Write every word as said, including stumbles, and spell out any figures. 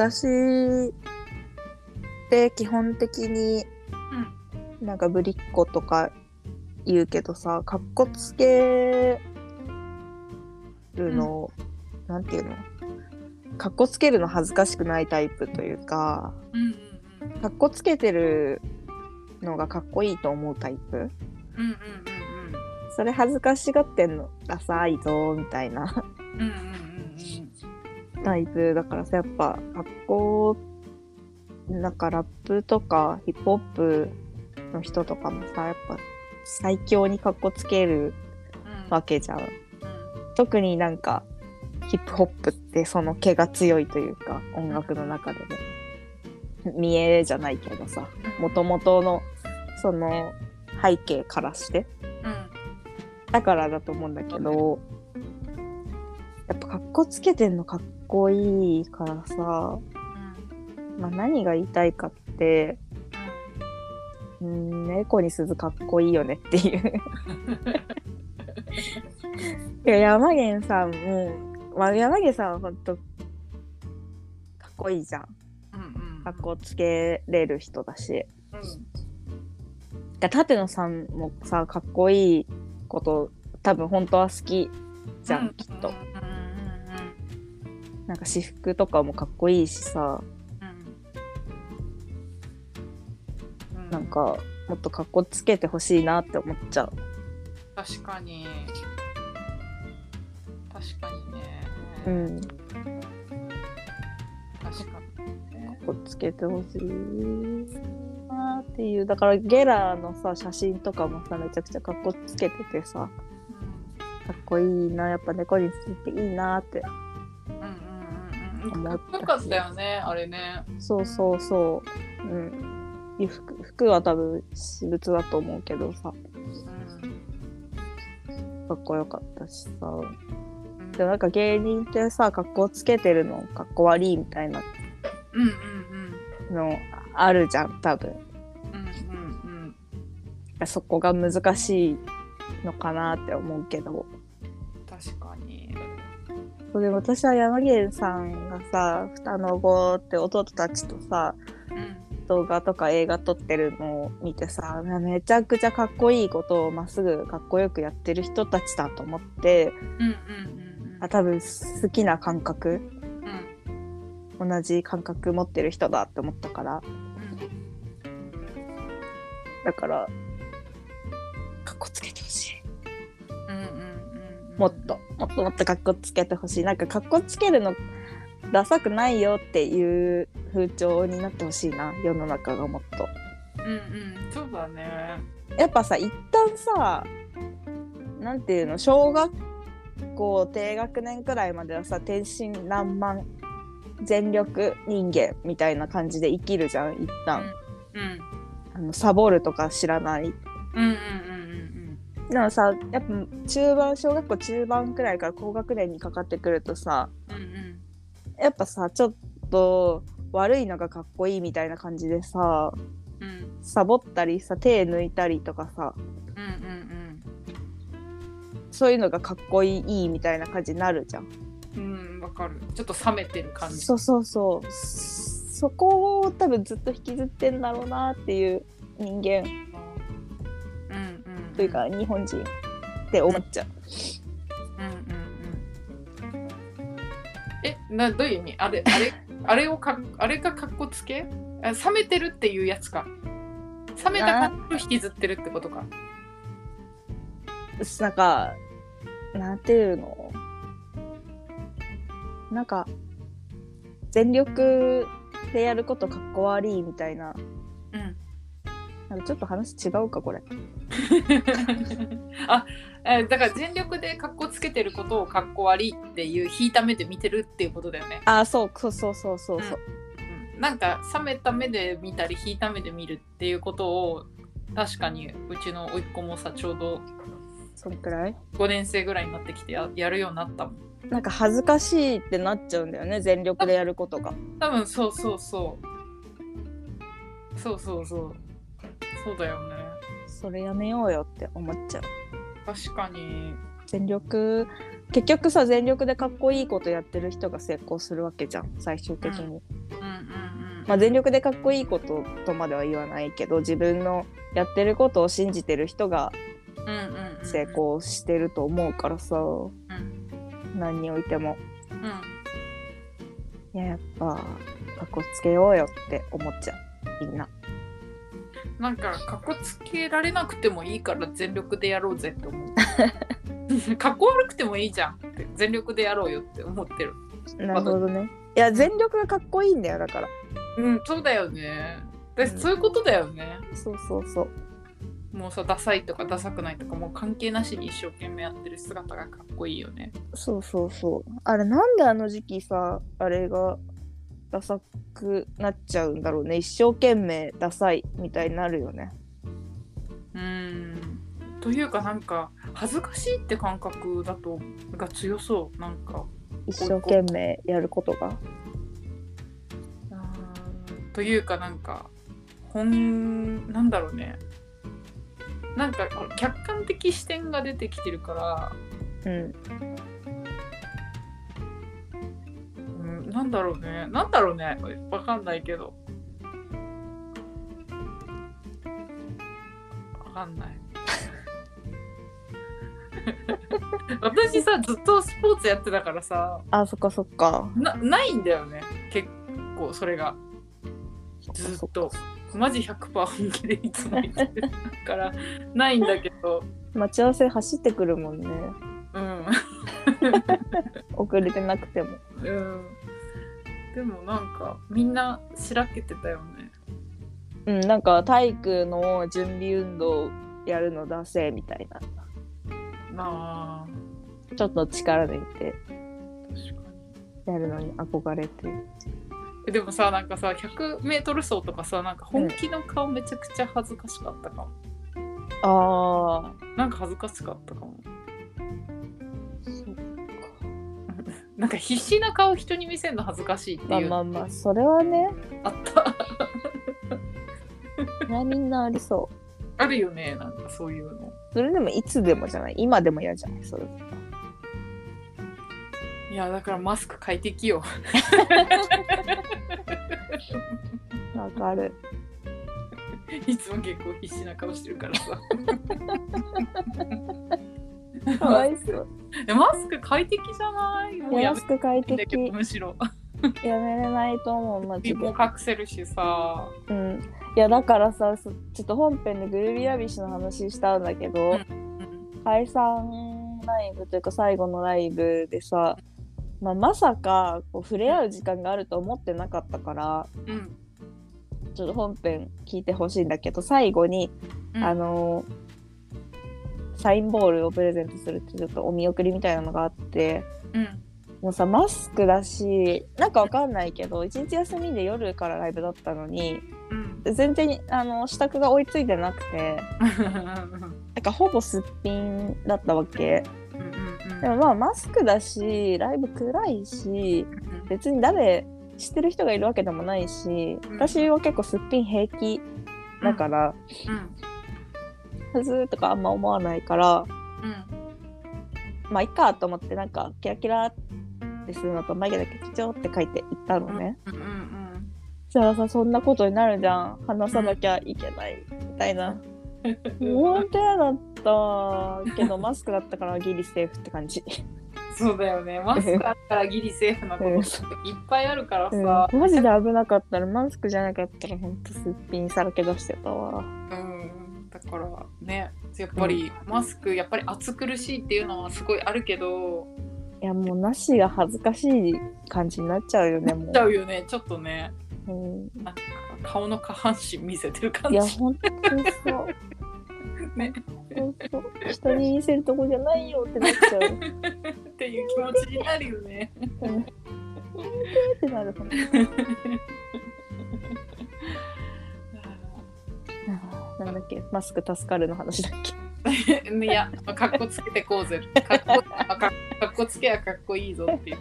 私って基本的になんかぶりっ子とか言うけどさ、かっこつけるの、うん、なんていうの、かっこつけるの恥ずかしくないタイプというか、かっこつけてるのがかっこいいと思うタイプ、うんうんうんうん、それ恥ずかしがってんのダサいぞみたいなうんうんうん、うん、タイプだからさ、やっぱかっこなんかラップとかヒップホップの人とかもさ、やっぱ最強にかっこつけるわけじゃん、うんうん、特になんかヒップホップってその気が強いというか、音楽の中でね、見えじゃないけどさ、もともとのその背景からして、うん、だからだと思うんだけど、やっぱかっこつけてんのかっこいいからさ、まあ、何が言いたいかって、うん、猫に鈴かっこいいよねっていういや山源さんも、まあ、山源さんはほんとかっこいいじゃん、かっこつけれる人だし、うん、だ舘野さんもさ、かっこいいこと多分本当は好きじゃん、うん、きっと、うん、なんか私服とかもかっこいいしさ、うんうん、なんかもっとかっこつけてほしいなって思っちゃう。確かに確かにね、うん、確かにつけてほしいなっていう。だからゲラのさ写真とかもさめちゃくちゃかっこつけててさ、かっこいいな、やっぱ猫についていいなって思ったし、うんうんうん、かっこよかったよねあれね。そうそうそう、うん、服, 服は多分私物だと思うけどさ、うん、かっこよかったしさ、うん、でもなんか芸人ってさかっこつけてるのかっこ悪いみたいな、うんうんうん、のあるじゃん多分、うんうんうん、そこが難しいのかなって思うけど。確かに。それで私は山源さんがさ双の子って弟たちとさ、うん、動画とか映画撮ってるのを見てさ、めちゃくちゃかっこいいことをまっすぐかっこよくやってる人たちだと思って、うんうんうんうん、あ多分好きな感覚、同じ感覚持ってる人だって思ったから、うん、だからかっこつけてほしい、うんうんうんうん、もっともっともっとかっこつけてほしい。なんかかっこつけるのダサくないよっていう風潮になってほしいな、世の中がもっと。うんうん、そうだね。やっぱさ一旦さ、なんていうの、小学校低学年くらいまではさ天真爛漫全力人間みたいな感じで生きるじゃん一旦、うんうん、あのサボるとか知らない、うんうんうんうん、だからさやっぱ中盤、小学校中盤くらいから高学年にかかってくるとさ、うんうん、やっぱさちょっと悪いのがかっこいいみたいな感じでさ、うん、サボったりさ手抜いたりとかさ、うんうんうん、そういうのがかっこいいみたいな感じになるじゃん。うん、わかる。ちょっと冷めてる感じ。そうそうそう。そこを多分ずっと引きずってんだろうなっていう人間、うんうんうん、というか日本人って思っちゃう。うんうんうん。え、などういう意味？あれあれあれをかあれがかっこつけ？冷めてるっていうやつか。冷めた感じを引きずってるってことか。なんかなんていうの？なんか全力でやることかっこ悪いみたいな、うん、なんかちょっと話違うかこれあ、え、だから全力でかっこつけてることをかっこ悪いっていう引いた目で見てるっていうことだよね。あ、そうそうそうそうそう、うんうん、なんか冷めた目で見たり引いた目で見るっていうことを、確かにうちの甥っ子もさちょうどそんくらいごねん生ぐらいになってきて や, やるようになったもん。なんか恥ずかしいってなっちゃうんだよね、全力でやることが。多分そうそうそうそうそうそうそうだよね。それやめようよって思っちゃう。確かに。全力、結局さ全力でかっこいいことやってる人が成功するわけじゃん最終的に、まあ、全力でかっこいいこととまでは言わないけど、自分のやってることを信じてる人が成功してると思うからさ、うん、何においても、うん、いや、やっぱかっこつけようよって思っちゃう、みんな。なんかかっこつけられなくてもいいから全力でやろうぜって思うかっこ悪くてもいいじゃんって全力でやろうよって思ってる。なるほどね。いや、全力がかっこいいんだよ、だから。うん、そうだよね。私、そういうことだよね。そうそうそう。もうさ、ダサいとかダサくないとかもう関係なしに一生懸命やってる姿がかっこいいよね。そうそうそう。あれ、なんであの時期さ、あれがダサくなっちゃうんだろうね。一生懸命ダサいみたいになるよね。うーん。というか、なんか恥ずかしいって感覚だとが強そう。なんか一生懸命やることが、あー、というか、なんか本なんだろうね、なんか客観的視点が出てきてるから、うんうん、なんだろうねなんだろうねわかんないけどわかんない私さ、ずっとスポーツやってたからさ。あ、そっかそっか。 な, ないんだよね、結構それがずっとマジ ひゃくパーセント 本気でいつも言ってるからないんだけど、待ち合わせ走ってくるもんね。うん遅れてなくても。うん、でもなんかみんなしらけてたよね。うん、なんか体育の準備運動やるのだせみたいな。あ、ちょっと力抜いてやるのに憧れて。でもさ、なんかさ ひゃくメートル 走とかさ、なんか本気の顔めちゃくちゃ恥ずかしかったかも、うん、ああ、なんか恥ずかしかったかも。そっかなんか必死な顔人に見せるの恥ずかしいっていう、まあまあまあ、それはねあったみんなありそう、あるよね、なんかそういうの。それでもいつでもじゃない、今でも嫌じゃない、それ。いや、だからマスク快適よ。わかる。いつも結構必死な顔してるからさ。かわいそう。マスク快適じゃない？もうやめマスク快適。むしろ。やめれないと思う、マジで。もう隠せるしさ。うん。いや、だからさ、ちょっと本編でグルービーラビッシュの話したんだけど、うん、解散ライブというか最後のライブでさ、まあ、まさかこう触れ合う時間があると思ってなかったから、うん、ちょっと本編聞いてほしいんだけど、最後に、うん、あのサインボールをプレゼントするってちょっとお見送りみたいなのがあって、うん、もうさマスクだしなんかわかんないけど、一日休みで夜からライブだったのに、うん、全然あの支度が追いついてなくてなんかほぼすっぴんだったわけ。うんうんうん、でもまあマスクだしライブ暗いし、別に誰知ってる人がいるわけでもないし、私は結構すっぴん平気だから、うんうん、はずーとかあんま思わないから、うん、まあいいかと思って、なんかキラキラってするのと眉毛だけキチョって書いていったのね。うんうんうん、じゃあさ、そんなことになるじゃん、話さなきゃいけないみたいな本当やだったけどマスクだったからギリセーフって感じ。そうだよね、マスクだったらギリセーフなこといっぱいあるからさ、うん、マジで危なかったらマスクじゃなかったらほんとすっぴんさらけ出してたわ。うん、だからね、やっぱりマスクやっぱり暑苦しいっていうのはすごいあるけど、いやもうなしが恥ずかしい感じになっちゃうよね、もうなっちゃうよね、ちょっとね、うん、なんか顔の下半身見せてる感じ。いや本当にそう、ね、本当人に見せるとこじゃないよってなっちゃうっていう気持ちになるよね。うん、ってなるかも。なんだっけ、マスク助かるの話だっけ。いや、まあ、かっこつけてこうぜ。かっこ、まあ、かっこつけやかっこいいぞっていう。